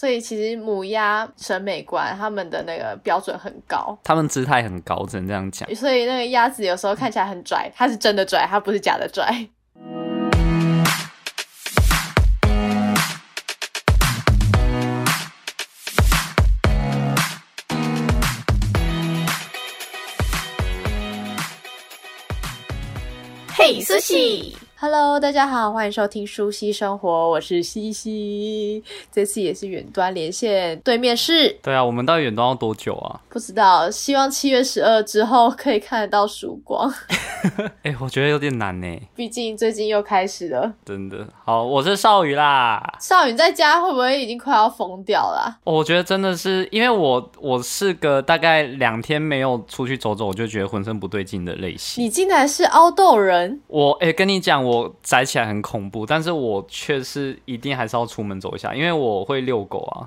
所以其实母鸭审美观他们的那个标准很高，他们姿态很高，只能这样讲。所以那个鸭子有时候看起来很拽，它是真的拽，它不是假的拽。嘿，苏西！Hello， 大家好，欢迎收听舒西生活，我是西西。这次也是远端连线，对面是。对啊，我们到远端要多久啊？不知道，希望7月12之后可以看得到曙光。欸，我觉得有点难欸，毕竟最近又开始了。真的，好，我是少宇啦。少宇在家会不会已经快要疯掉啦？我觉得真的是，因为我是个大概2天没有出去走走，我就觉得浑身不对劲的类型。你竟然是outdoor人？我欸，跟你讲。我宅起来很恐怖，但是我确实一定还是要出门走一下，因为我会遛狗啊，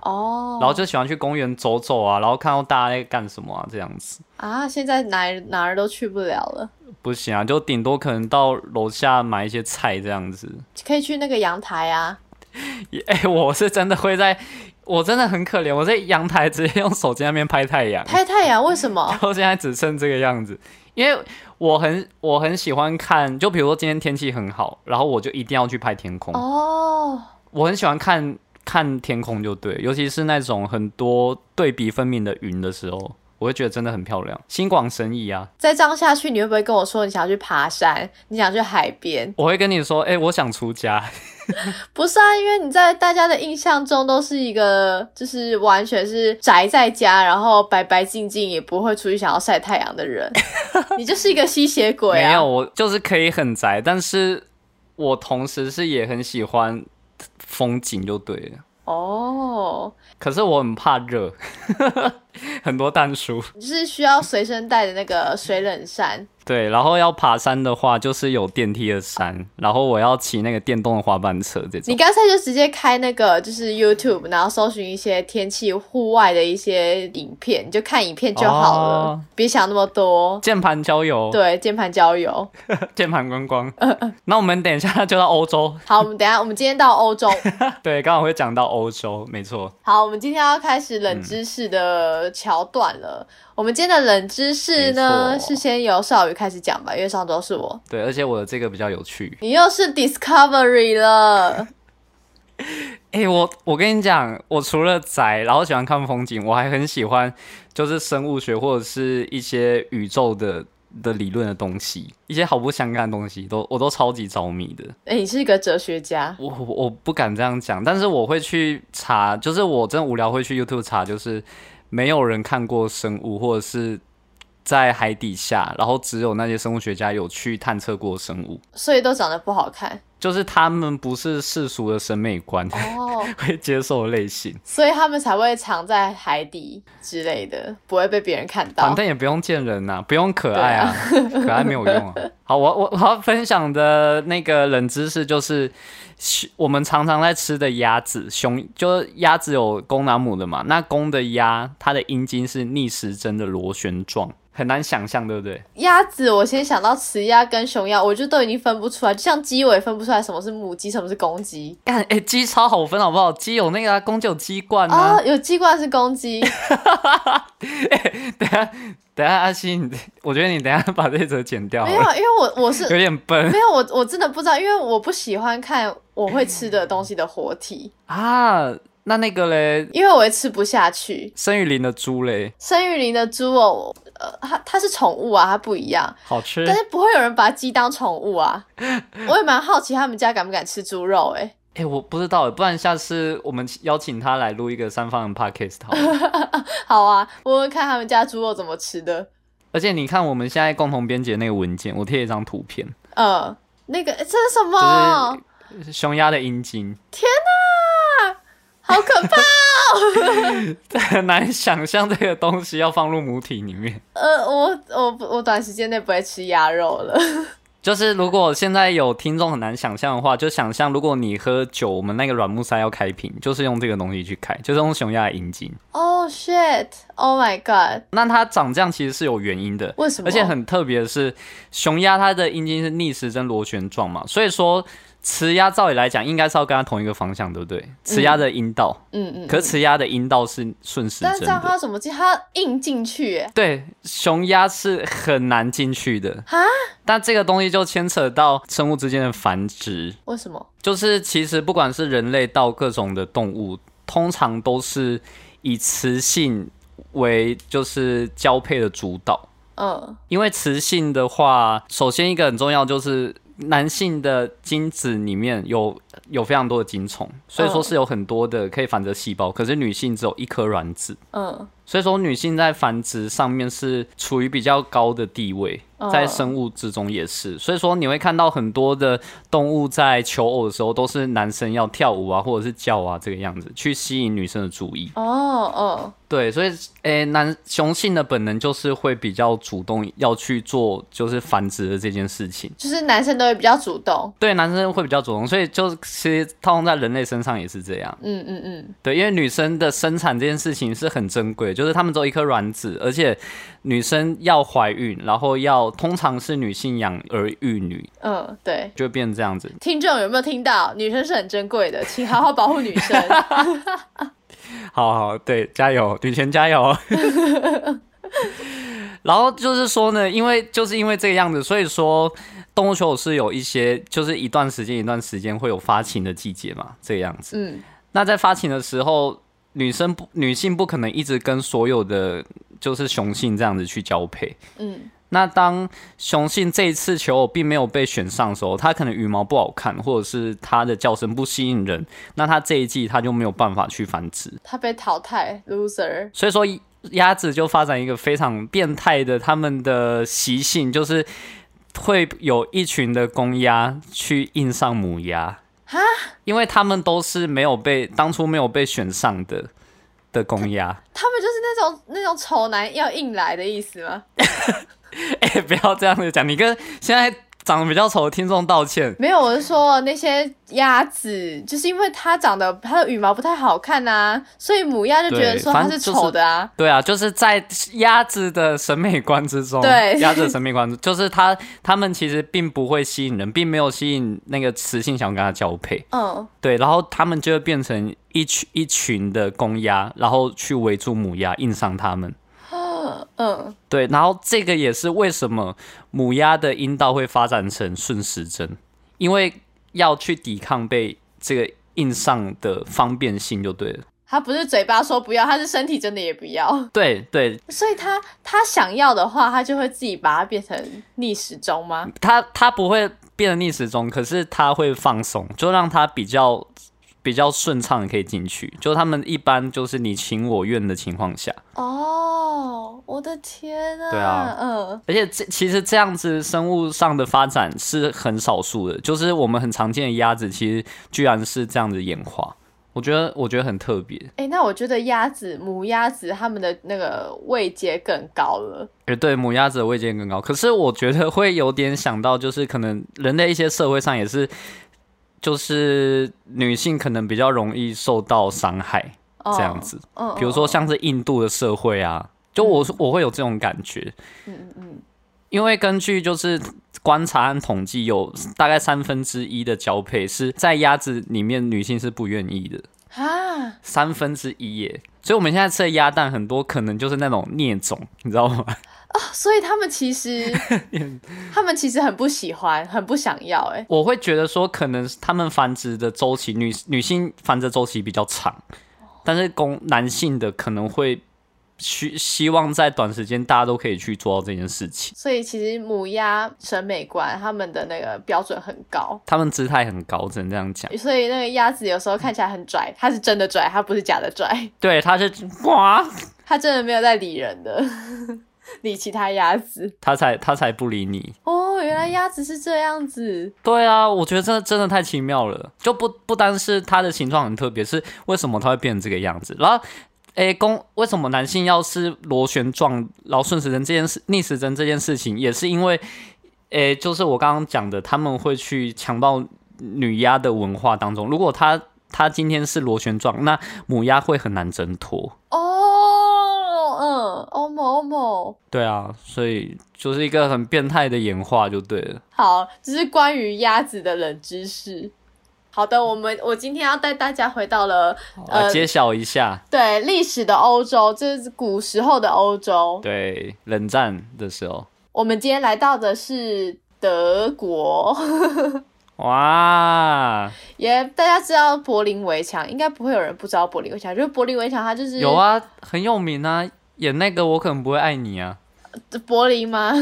然后就喜欢去公园走走啊，然后看到大家在干什么啊，这样子啊。现在哪儿都去不了了，不行啊，就顶多可能到楼下买一些菜这样子，可以去那个阳台啊。欸，我是真的会在。我真的很可怜，我在阳台直接用手机那边拍太阳。拍太阳为什么？然后现在只剩这个样子，因为我很喜欢看，就比如说今天天气很好，然后我就一定要去拍天空。哦，我很喜欢看天空就对，尤其是那种很多对比分明的云的时候。我会觉得真的很漂亮，心旷神怡啊！再这样下去，你会不会跟我说你想要去爬山，你想去海边？我会跟你说，欸，我想出家。不是啊，因为你在大家的印象中都是一个，就是完全是宅在家，然后白白净净，也不会出去想要晒太阳的人。你就是一个吸血鬼啊！没有，我就是可以很宅，但是我同时是也很喜欢风景，就对了。哦，可是我很怕热，很多蛋叔。你就是需要随身带的那个水冷扇。对，然后要爬山的话，就是有电梯的山，然后我要骑那个电动的滑板车这种。你刚才就直接开那个就是 YouTube， 然后搜寻一些天气户外的一些影片，你就看影片就好了，别想那么多。键盘郊游。对，键盘郊游，键盘观光。那我们等一下就到欧洲。好，我们今天到欧洲。对，刚好会讲到欧洲，没错。好，我们今天要开始冷知识的桥段了。我们今天的冷知识呢，是先由少宇开始讲吧，因为上周是我。对，而且我的这个比较有趣。你又是 Discovery 了。欸，我跟你讲，我除了宅，然后喜欢看风景，我还很喜欢就是生物学或者是一些宇宙的理论的东西，一些毫不相干的东西我都超级着迷的。欸，你是一个哲学家。我不敢这样讲，但是我会去查，就是我真的无聊会去 YouTube 查，就是没有人看过生物，或者是在海底下，然后只有那些生物学家有去探测过生物，所以都长得不好看，就是他们不是世俗的审美观会接受的类型，所以他们才会藏在海底之类的，不会被别人看到。反正也不用见人啊，不用可爱啊，可爱没有用啊。好，我要分享的那个冷知识就是我们常常在吃的鸭子，就是鸭子有公和母的嘛，那公的鸭它的阴茎是逆时针的螺旋状，很难想象，对不对？鸭子我先想到雌鸭跟雄鸭，我就都已经分不出来，就像鸡我也分不出来什么是母鸡，什么是公鸡。干，欸，鸡超好分好不好？鸡有那个啊，公鸡有鸡冠啊，有鸡冠是公鸡。欸，等一下阿西，我觉得你等一下把这则剪掉好了。没有，因为我是有点笨。没有，我真的不知道，因为我不喜欢看我会吃的东西的活体啊。那个嘞，因为我也吃不下去。生鱼林的猪嘞，生鱼林的猪哦，它是宠物啊，它不一样，好吃。但是不会有人把鸡当宠物啊。我也蛮好奇他们家敢不敢吃猪肉欸。欸，我不知道欸，不然下次我们邀请他来录一个三方人 podcast 好了。好啊，我问看他们家猪肉怎么吃的。而且你看我们现在共同编辑那个文件，我贴一张图片。那个这是什么？就是熊鸭的阴茎。天哪！好可怕哦！很难想象这个东西要放入母体里面。我短时间内不会吃鸭肉了。就是如果现在有听众很难想象的话，就想象如果你喝酒，我们那个软木塞要开瓶，就是用这个东西去开，就是用熊鸭的阴茎。Oh shit! Oh my god! 那它长这样其实是有原因的，为什么？而且很特别的是，熊鸭它的阴茎是逆时针螺旋状嘛，所以说雌鸭照理来讲应该是要跟它同一个方向，对不对？雌鸭的阴道，可是雌鸭的阴道是顺时针的，但是这样它怎么进？它硬进去耶。对，雄鸭是很难进去的啊。但这个东西就牵扯到生物之间的繁殖。为什么？就是其实不管是人类到各种的动物，通常都是以雌性为就是交配的主导。嗯，因为雌性的话，首先一个很重要就是。男性的精子里面有非常多的精虫，所以说是有很多的可以繁殖的细胞。可是女性只有一颗卵子，所以说女性在繁殖上面是处于比较高的地位，在生物之中也是。所以说你会看到很多的动物在求偶的时候，都是男生要跳舞啊，或者是叫啊这个样子，去吸引女生的注意。对，所以雄性的本能就是会比较主动要去做就是繁殖的这件事情，就是男生都会比较主动。对，男生会比较主动，所以就其实套用在人类身上也是这样。对，因为女生的生产这件事情是很珍贵，就是她们只有一颗卵子，而且女生要怀孕，然后要通常是女性养儿育女。对，就变成这样子。听众有没有听到？女生是很珍贵的，请好好保护女生。好好，对，加油，女权加油。然后就是说呢，因为这个样子，所以说动物求偶是有一些，就是一段时间会有发情的季节嘛，这个样子。那在发情的时候，女性不可能一直跟所有的就是雄性这样子去交配。那当雄性这一次求偶并没有被选上的时候，他可能羽毛不好看，或者是他的叫声不吸引人，那他这一季他就没有办法去繁殖，他被淘汰 ，loser。所以说鸭子就发展一个非常变态的他们的习性，就是会有一群的公鸭去印上母鸭，因为他们都是当初没有被选上的公鸭，他们就是那种丑男要硬来的意思吗？不要这样子讲，你跟现在长得比较丑的听众道歉。没有，我是说那些鸭子，就是因为它的羽毛不太好看啊，所以母鸭就觉得说它是丑的啊。对啊，就是在鸭子的审美观之中，对，鸭子的审美观就是它们其实并不会吸引人，并没有吸引那个雌性想跟它交配。对，然后它们就会变成一群的公鸭，然后去围住母鸭，印上它们。对，然后这个也是为什么母鸭的阴道会发展成顺时针，因为要去抵抗被这个印上的方便性就对了。他不是嘴巴说不要，他是身体真的也不要。对对，所以他想要的话，他就会自己把它变成逆时钟吗？他不会变成逆时钟，可是他会放松，就让他比较顺畅的可以进去，就他们一般就是你情我愿的情况下。我的天啊！对啊，而且其实这样子生物上的发展是很少数的，就是我们很常见的鸭子，其实居然是这样子演化，我觉得很特别。那我觉得母鸭子他们的那个位阶更高了。对，母鸭子的位阶更高，可是我觉得会有点想到，就是可能人类一些社会上也是。就是女性可能比较容易受到伤害，这样子，比如说像是印度的社会啊，就我会有这种感觉，因为根据就是观察和统计，有大概1/3的交配是在鸭子里面女性是不愿意的啊，1/3耶，所以我们现在吃的鸭蛋很多可能就是那种孽种，你知道吗？所以他们其实很不喜欢，很不想要。我会觉得说，可能他们繁殖的周期，女性繁殖周期比较长，但是男性的可能会希望在短时间大家都可以去做到这件事情。所以其实母鸭审美观，他们的那个标准很高，他们姿态很高，只能这样讲。所以那个鸭子有时候看起来很拽，它是真的拽，它不是假的拽。对，它是哇，它真的没有在理人的。理其他鸭子，他才不理你。原来鸭子是这样子。对啊，我觉得真的太奇妙了，就不单是它的形状很特别，是为什么它会变成这个样子。然后，为什么男性要是螺旋状，然后顺时针这件事，逆时针这件事情，也是因为，就是我刚刚讲的，他们会去强暴女鸭的文化当中。如果它今天是螺旋状，那母鸭会很难挣脱。欧某，对啊，所以就是一个很变态的演化就对了。好，这是关于鸭子的冷知识。好的，我今天要带大家回到了揭晓一下，对，历史的欧洲，这、就是古时候的欧洲，对，冷战的时候。我们今天来到的是德国。哇！也、yeah, 大家知道柏林围墙，应该不会有人不知道柏林围墙。就是柏林围墙，它就是有啊，很有名啊，演那个我可能不会爱你啊。柏林吗？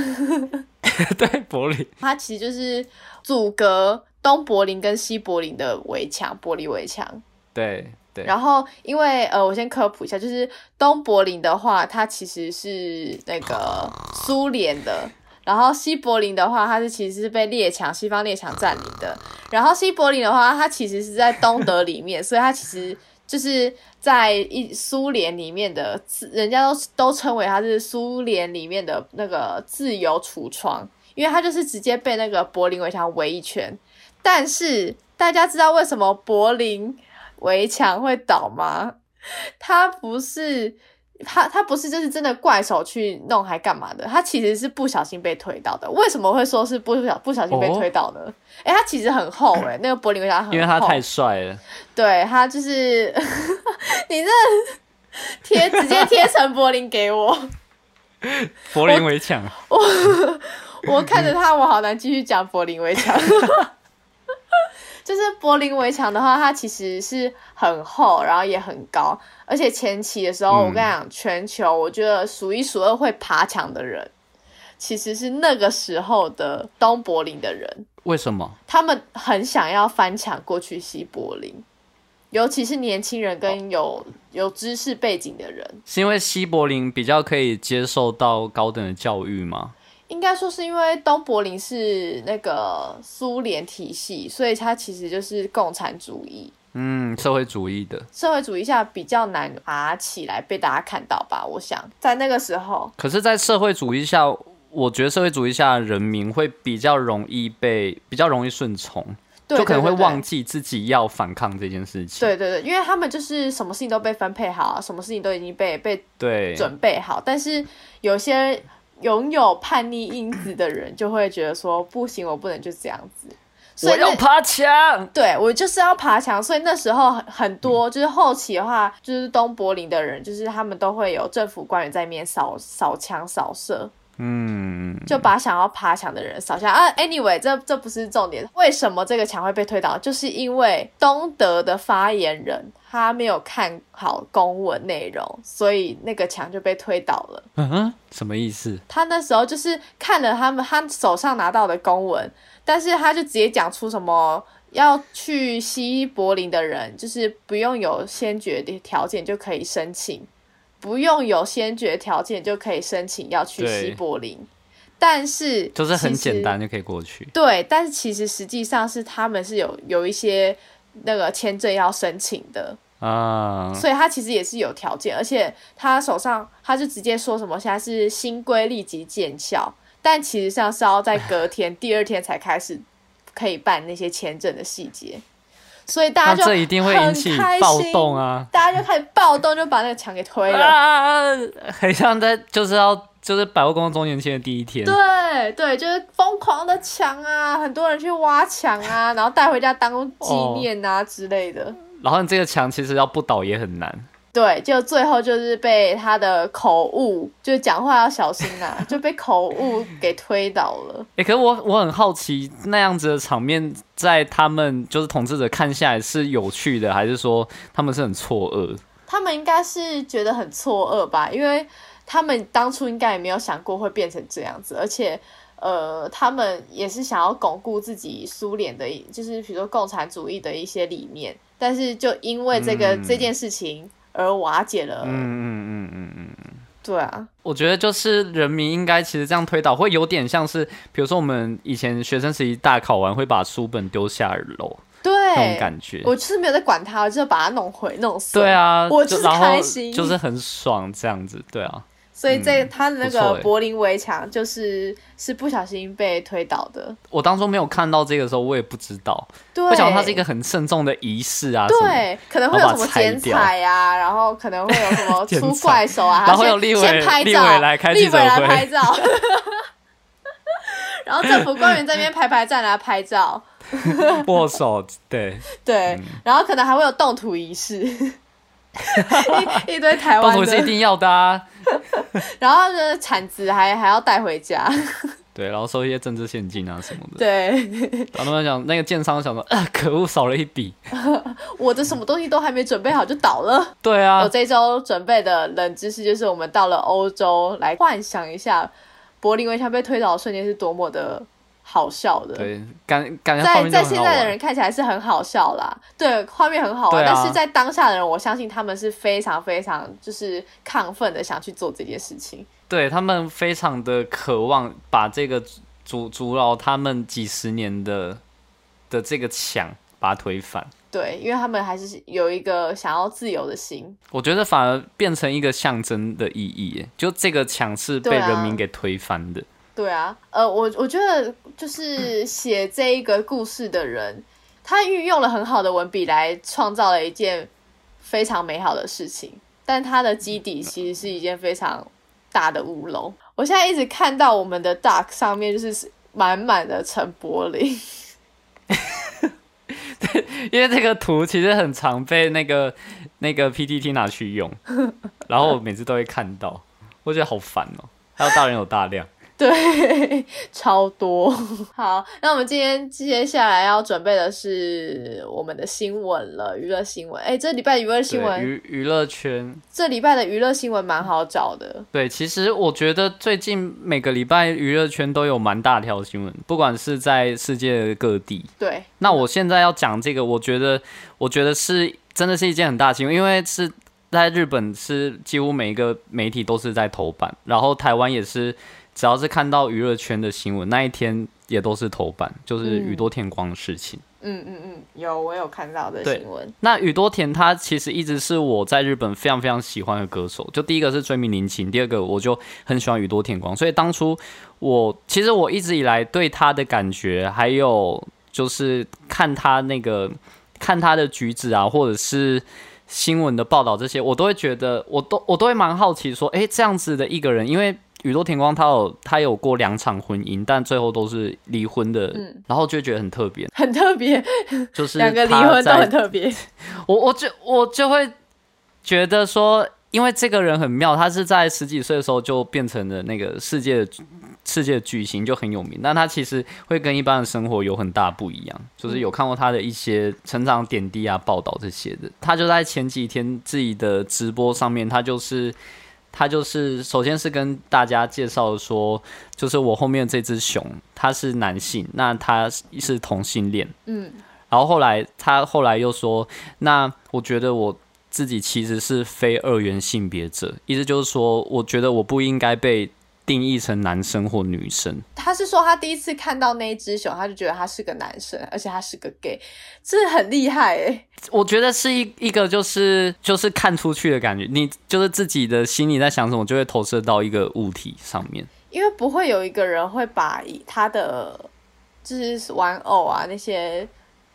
对，柏林。它其实就是阻隔东柏林跟西柏林的围墙，玻璃围墙。对对。然后，因为我先科普一下，就是东柏林的话，它其实是那个苏联的。然后西柏林的话，它其实是被列强西方列强占领的。然后西柏林的话，它其实是在东德里面，所以它其实就是在苏联里面的，人家都称为它是苏联里面的那个自由橱窗，因为它就是直接被那个柏林围墙围一圈。但是大家知道为什么柏林围墙会倒吗？它不是就是真的怪手去弄还干嘛的，它其实是不小心被推倒的。为什么会说是不小心被推倒呢？欸，它其实很厚欸，那个柏林围墙很厚，因为它太帅了。对，它就是你这直接贴成柏林给我。柏林围墙，我看着它我好难继续讲柏林围墙。就是柏林围墙的话，它其实是很厚，然后也很高，而且前期的时候，我跟你讲，全球我觉得数一数二会爬墙的人，其实是那个时候的东柏林的人。为什么？他们很想要翻墙过去西柏林，尤其是年轻人跟有知识背景的人。是因为西柏林比较可以接受到高等的教育吗？应该说是因为东柏林是那个苏联体系，所以它其实就是共产主义，社会主义的，社会主义下比较难爬起来被大家看到吧，我想在那个时候。可是在社会主义下，我觉得社会主义下的人民会比较容易顺从，就可能会忘记自己要反抗这件事情。对对对，因为他们就是什么事情都被分配好，什么事情都已经被准备好。但是有些拥有叛逆因子的人就会觉得说不行，我不能就这样子，所以我要爬墙。对，我就是要爬墙。所以那时候很多就是后期的话，就是东柏林的人，就是他们都会有政府官员在那边扫墙扫射，就把想要爬墙的人扫下啊。Anyway， 这不是重点。为什么这个墙会被推倒？就是因为东德的发言人他没有看好公文内容，所以那个墙就被推倒了。什么意思？他那时候就是看了他手上拿到的公文，但是他就直接讲出什么要去西柏林的人，就是不用有先决条件就可以申请。不用有先决条件就可以申请要去西柏林，但是就是很简单就可以过去。对，但是其实实际上是他们是有一些那个签证要申请的啊，所以他其实也是有条件，而且他手上他就直接说什么现在是新规立即见效，但其实上是要在隔天第二天才开始可以办那些签证的细节。所以大家就很开心，那这一定会引起暴动啊！大家就开始暴动，就把那个墙给推了。很像在就是百货公司周年庆的第一天。对对，就是疯狂的墙啊，很多人去挖墙啊，然后带回家当纪念啊之类的。然后你这个墙其实要不倒也很难。对，就最后就是被他的口误，就讲话要小心啊，就被口误给推倒了。可是我很好奇，那样子的场面在他们就是统治者看下来是有趣的，还是说他们是很错愕？他们应该是觉得很错愕吧，因为他们当初应该也没有想过会变成这样子，而且他们也是想要巩固自己苏联的，就是比如说共产主义的一些理念，但是就因为这件事情而瓦解了。对啊，我觉得就是人民应该其实这样推倒会有点像是比如说我们以前学生时期大考完会把书本丢下楼，对，那种感觉。我就是没有在管它，我就把它弄死。对啊，我就是开心，就是很爽这样子。对啊，所以他的那个柏林围墙就是不小心被推倒的。我当初没有看到这个时候我也不知道，我想它是一个很慎重的仪式啊。对，可能会有什么剪彩啊，然后可能会有什么出怪手啊，然后有立委来开记者会，立委来拍照然后政府官员在那边排排站来拍照握手，对对、嗯，然后可能还会有动土仪式一堆台湾的动土是一定要的啊然后铲子还要带回家对，然后收一些政治现金啊什么的。对，然后他们讲那个建商想说，可恶，少了一笔，我的什么东西都还没准备好就倒了。对啊，我这一周准备的冷知识就是，我们到了欧洲，来幻想一下柏林围墙被推倒的瞬间是多么的好笑的。对，感觉画面就很好玩。在现在的人看起来是很好笑啦，对，画面很好玩、啊。但是在当下的人，我相信他们是非常非常就是亢奋的想去做这件事情。对，他们非常的渴望把这个阻挠他们几十年的这个墙把它推翻。对，因为他们还是有一个想要自由的心。我觉得反而变成一个象征的意义，就这个墙是被人民给推翻的。对啊，我觉得就是写这一个故事的人，他运用了很好的文笔来创造了一件非常美好的事情，但他的基底其实是一件非常大的乌龙。我现在一直看到我们的 doc 上面就是满满的陈柏霖对，因为这个图其实很常被那个 PTT 拿去用然后我每次都会看到，我觉得好烦哦、喔、还有大人有大量对，超多。好，那我们今天接下来要准备的是我们的新闻了，娱乐新闻。这礼拜的娱乐新闻，娱乐圈这礼拜的娱乐新闻蛮好找的。对，其实我觉得最近每个礼拜娱乐圈都有蛮大条新闻，不管是在世界各地。对，那我现在要讲这个，我觉得是真的是一件很大新闻，因为是在日本是几乎每一个媒体都是在头版，然后台湾也是。只要是看到娱乐圈的新闻，那一天也都是头版，就是宇多田光的事情。我有看到的新闻。那宇多田他其实一直是我在日本非常非常喜欢的歌手，就第一个是椎名林檎，第二个我就很喜欢宇多田光，所以当初我一直以来对他的感觉，还有就是看他的举止啊，或者是新闻的报道这些，我都会觉得我都会蛮好奇说，这样子的一个人，因为。宇多田光他有过2场婚姻，但最后都是离婚的、然后就觉得很特别，很特别，就是2个离婚都很特别。我就会觉得说，因为这个人很妙，他是在10几岁的时候就变成了那个世界的巨星，就很有名。但他其实会跟一般的生活有很大不一样，就是有看过他的一些成长点滴啊、报道这些的。他就在前几天自己的直播上面，他就是首先是跟大家介绍说，就是我后面这只熊，他是男性，那他是同性恋，然后后来又说，那我觉得我自己其实是非二元性别者，意思就是说，我觉得我不应该被定义成男生或女生。他是说他第一次看到那一只熊，他就觉得他是个男生，而且他是个 gay， 这很厉害欸。我觉得是一个就是看出去的感觉，你就是自己的心里在想什么，就会投射到一个物体上面。因为不会有一个人会把他的就是玩偶啊那些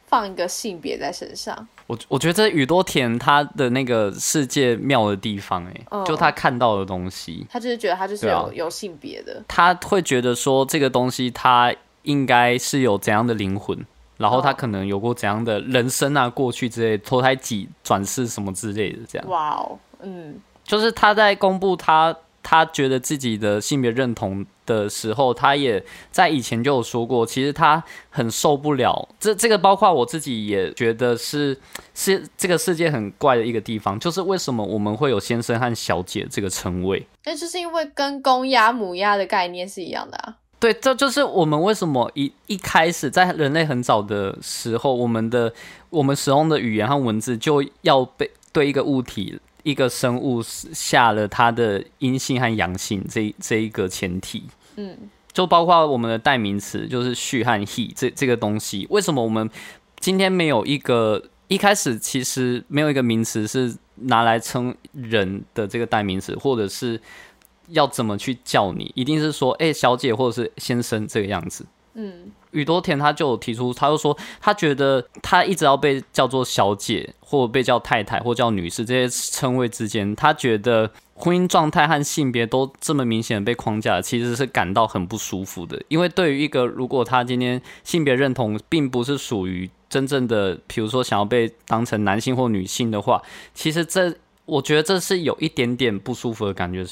放一个性别在身上。我觉得宇多田他的那个世界妙的地方就他看到的东西，他就是觉得他就是有性别的，他会觉得说这个东西他应该是有怎样的灵魂，然后他可能有过怎样的人生啊、过去之类的，投胎几转世什么之类的这样。哇哦，就是他在公布他觉得自己的性别认同的时候，他也在以前就有说过，其实他很受不了这个，包括我自己也觉得是这个世界很怪的一个地方，就是为什么我们会有先生和小姐这个称谓？那就是因为跟公鸭母鸭的概念是一样的啊。对，这就是我们为什么一开始在人类很早的时候，我们使用的语言和文字就要被对一个物体。一个生物下了它的阴性和阳性这一个前提，就包括我们的代名词就是she和he这个东西，为什么我们今天没有一个一开始其实没有一个名词是拿来称人的这个代名词，或者是要怎么去叫你，一定是说小姐或者是先生这个样子。宇多田他就有提出，他就说他觉得他一直要被叫做小姐，或被叫太太，或叫女士这些称谓之间，他觉得婚姻状态和性别都这么明显被框架，其实是感到很不舒服的。因为对于一个如果他今天性别认同并不是属于真正的，比如说想要被当成男性或女性的话，其实这我觉得这是有一点点不舒服的感觉，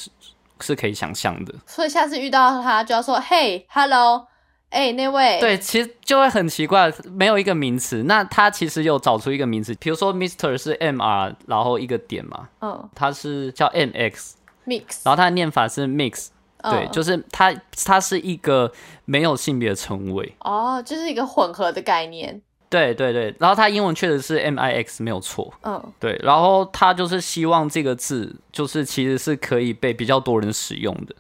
是可以想象的。所以下次遇到他就要说 Hey Hello那位，对，其实就会很奇怪，没有一个名词。那他其实有找出一个名词，比如说 Mr 是 MR 然后一个点嘛，他是叫 MX Mix， 然后他的念法是 Mix，对，就是他是一个没有性别的称谓，就是一个混合的概念。对对对，然后他英文确实是 MIX 没有错，对，然后他就是希望这个字就是其实是可以被比较多人使用的，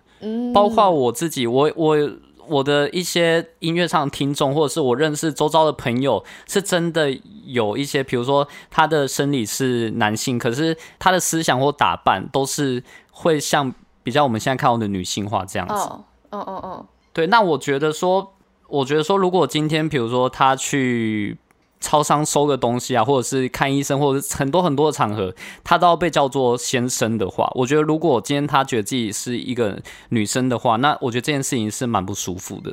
包括我自己，我的一些音乐上的听众，或者是我认识周遭的朋友，是真的有一些，比如说他的生理是男性，可是他的思想或打扮都是会像比较我们现在看到的女性化这样子。对，那我觉得说，如果今天比如说他去超商收个东西啊，或者是看医生，或者是很多很多的场合，他都要被叫做先生的话，我觉得如果今天他觉得自己是一个女生的话，那我觉得这件事情是蛮不舒服的。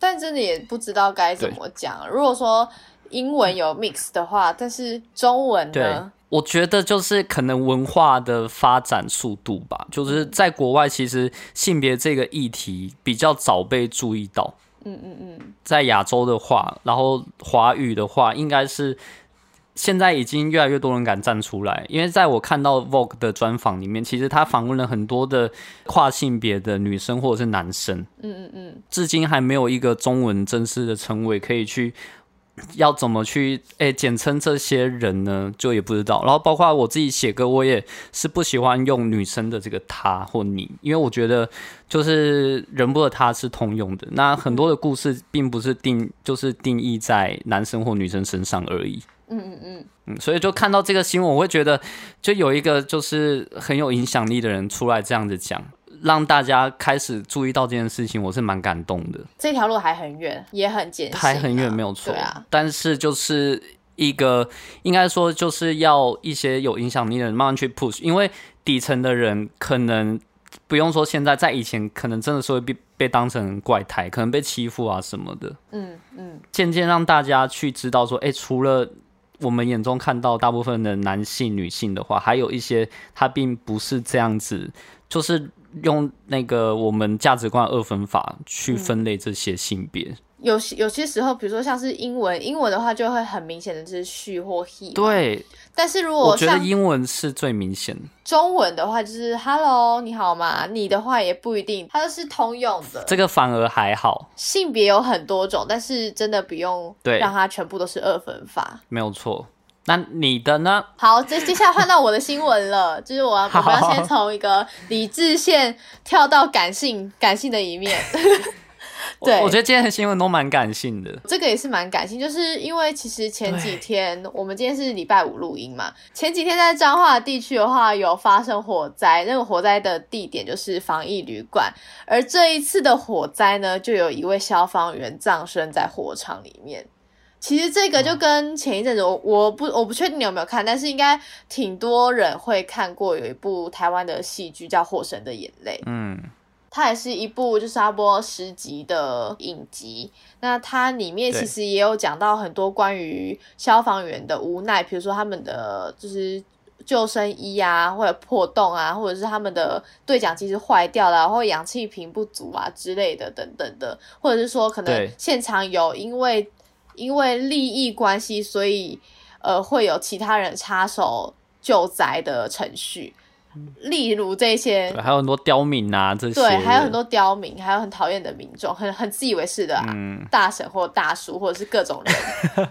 但真的也不知道该怎么讲。如果说英文有 mix 的话，但是中文呢？对，我觉得就是可能文化的发展速度吧，就是在国外其实性别这个议题比较早被注意到。在亚洲的话，然后华语的话，应该是现在已经越来越多人敢站出来。因为在我看到 Vogue 的专访里面，其实他访问了很多的跨性别的女生或者是男生，至今还没有一个中文正式的称谓可以去，要怎么去简称这些人呢？就也不知道。然后包括我自己写歌，我也是不喜欢用女生的这个她或你，因为我觉得就是人不的她是通用的。那很多的故事并不是定义在男生或女生身上而已。所以就看到这个新闻，我会觉得就有一个就是很有影响力的人出来这样子讲，让大家开始注意到这件事情，我是蛮感动的。这条路还很远，也很艰辛，还很远，没有错。但是就是一个应该说就是要一些有影响力的人慢慢去 push， 因为底层的人可能不用说，现在在以前可能真的是会被当成怪胎，可能被欺负啊什么的。渐渐让大家去知道说，除了我们眼中看到大部分的男性、女性的话，还有一些他并不是这样子，就是用那个我们价值观二分法去分类这些性别。有些时候，比如说像是英文的话，就会很明显的是 she 或 he。对，但是如果我觉得英文是最明显的。中文的话就是 hello 你好吗？你的话也不一定，它都是通用的。这个反而还好。性别有很多种，但是真的不用让它全部都是二分法。没有错。那你的呢？好，接下来换到我的新闻了。就是我要先从一个理智线跳到感性的一面。对，我觉得今天的新闻都蛮感性的。这个也是蛮感性，就是因为其实前几天，我们今天是礼拜五录音嘛，前几天在彰化地区的话有发生火灾，那个火灾的地点就是防疫旅馆，而这一次的火灾呢，就有一位消防员葬身在火场里面。其实这个就跟前一阵子，我不确定你有没有看，但是应该挺多人会看过，有一部台湾的戏剧叫《火神的眼泪》。它也是一部就是差不多10集的影集，那它里面其实也有讲到很多关于消防员的无奈，比如说他们的就是救生衣啊，或者破洞啊，或者是他们的对讲机是坏掉了，或者氧气瓶不足啊之类的等等的，或者是说可能现场有因为利益关系，所以会有其他人插手救灾的程序，例如这些，还有很多刁民啊，这些对，还有很多刁民，还有很讨厌的民众，很自以为是的大婶或大叔，或者是各种人，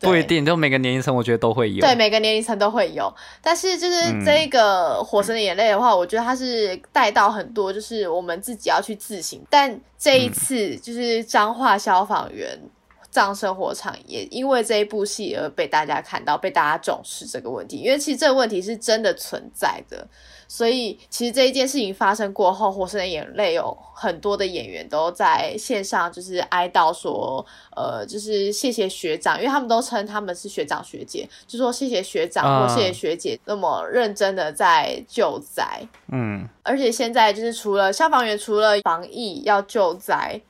不一定，就每个年龄层我觉得都会有，对，每个年龄层都会有。但是就是这个《火神的眼泪》的话，我觉得它是带到很多，就是我们自己要去自省。但这一次就是彰化消防员葬生火场也因为这一部戏而被大家看到，被大家重视这个问题，因为其实这个问题是真的存在的。所以其实这一件事情发生过后，火神的眼泪有很多的演员都在线上就是哀悼说就是谢谢学长，因为他们都称他们是学长学姐，就说谢谢学长或谢谢学姐那么认真的在救灾。嗯，而且现在就是除了消防员除了防疫要救灾，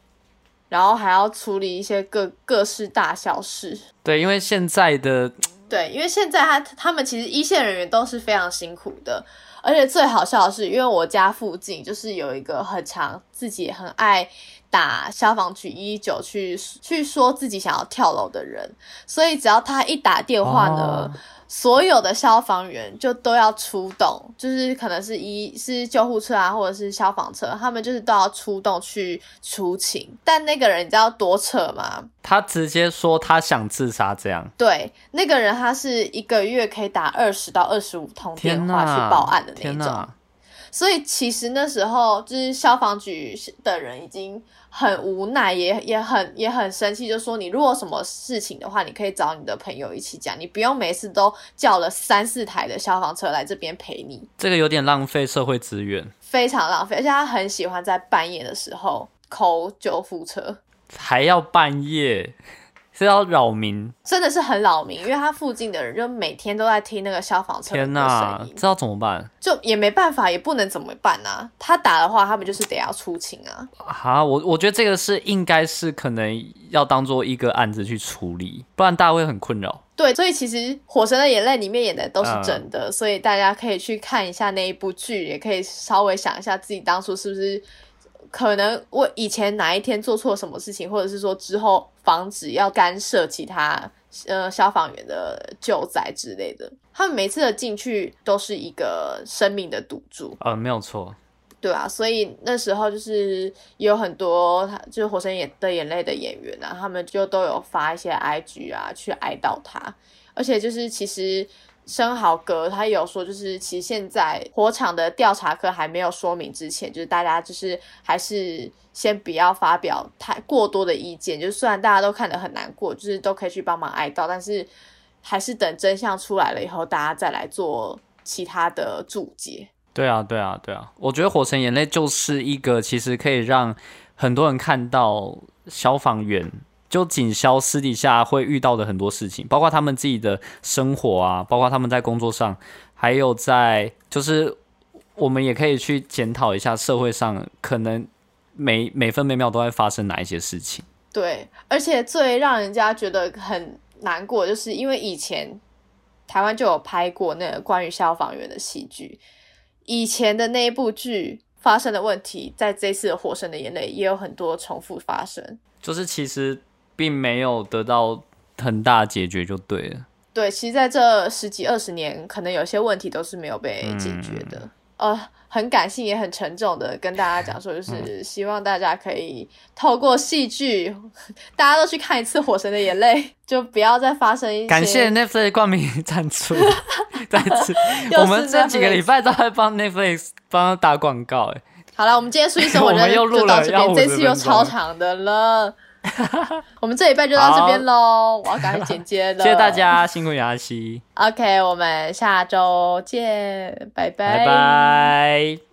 然后还要处理一些各式大小事。对，因为现在的对，因为现在他们其实一线人员都是非常辛苦的。而且最好笑的是，因为我家附近就是有一个很常自己很爱打消防局119去说自己想要跳楼的人，所以只要他一打电话呢，所有的消防员就都要出动，就是可能是救护车啊，或者是消防车，他们就是都要出动去出勤。但那个人你知道多扯吗？他直接说他想自杀这样。对，那个人他是一个月可以打20到25通电话去报案的那种。所以其实那时候就是消防局的人已经很无奈，也很生气，就说你如果什么事情的话，你可以找你的朋友一起讲，你不用每次都叫了3-4台的消防车来这边陪你。这个有点浪费社会资源，非常浪费。而且他很喜欢在半夜的时候call救护车，还要半夜是要扰民，真的是很扰民，因为他附近的人就每天都在听那个消防车的声音。天哪，这要怎么办？就也没办法，也不能怎么办啊。他打的话，他们就是得要出勤啊。啊，我觉得这个是应该是可能要当做一个案子去处理，不然大家会很困扰。对，所以其实《火神的眼泪》里面演的都是真的，所以大家可以去看一下那一部剧，也可以稍微想一下自己当初是不是。可能我以前哪一天做错什么事情，或者是说之后防止要干涉其他消防员的救灾之类的，他们每次的进去都是一个生命的赌注。没有错。对啊，所以那时候就是也有很多就是火神的眼泪的演员啊，他们就都有发一些 IG 啊去哀悼他。而且就是其实生蚝哥他有说，就是其实现在火场的调查科还没有说明之前，就是大家就是还是先不要发表太过多的意见，就虽然大家都看得很难过，就是都可以去帮忙哀悼，但是还是等真相出来了以后，大家再来做其他的注解。对啊对啊对啊，我觉得火神眼泪就是一个其实可以让很多人看到消防员就警消私底下会遇到的很多事情，包括他们自己的生活啊，包括他们在工作上，还有在就是我们也可以去检讨一下社会上可能每分每秒都在发生哪一些事情。对，而且最让人家觉得很难过，就是因为以前台湾就有拍过那个关于消防员的戏剧，以前的那一部剧发生的问题，在这次《火神的眼泪》也有很多重复发生，就是其实并没有得到很大的解决就对了。对，其实在这10几20年可能有些问题都是没有被解决的。很感性也很沉重的跟大家讲说，就是希望大家可以透过戏剧大家都去看一次《火神的眼泪》，就不要再发生一些。感谢 Netflix 冠名赞助再次我们这几个礼拜都在帮 Netflix 帮他打广告。好了，我们今天苏医生我们又录了要50分钟，这次又超长的了我们这礼拜就到这边咯，我要赶快剪接了谢谢大家，辛苦雅西。OK， 我们下周见，拜拜拜拜。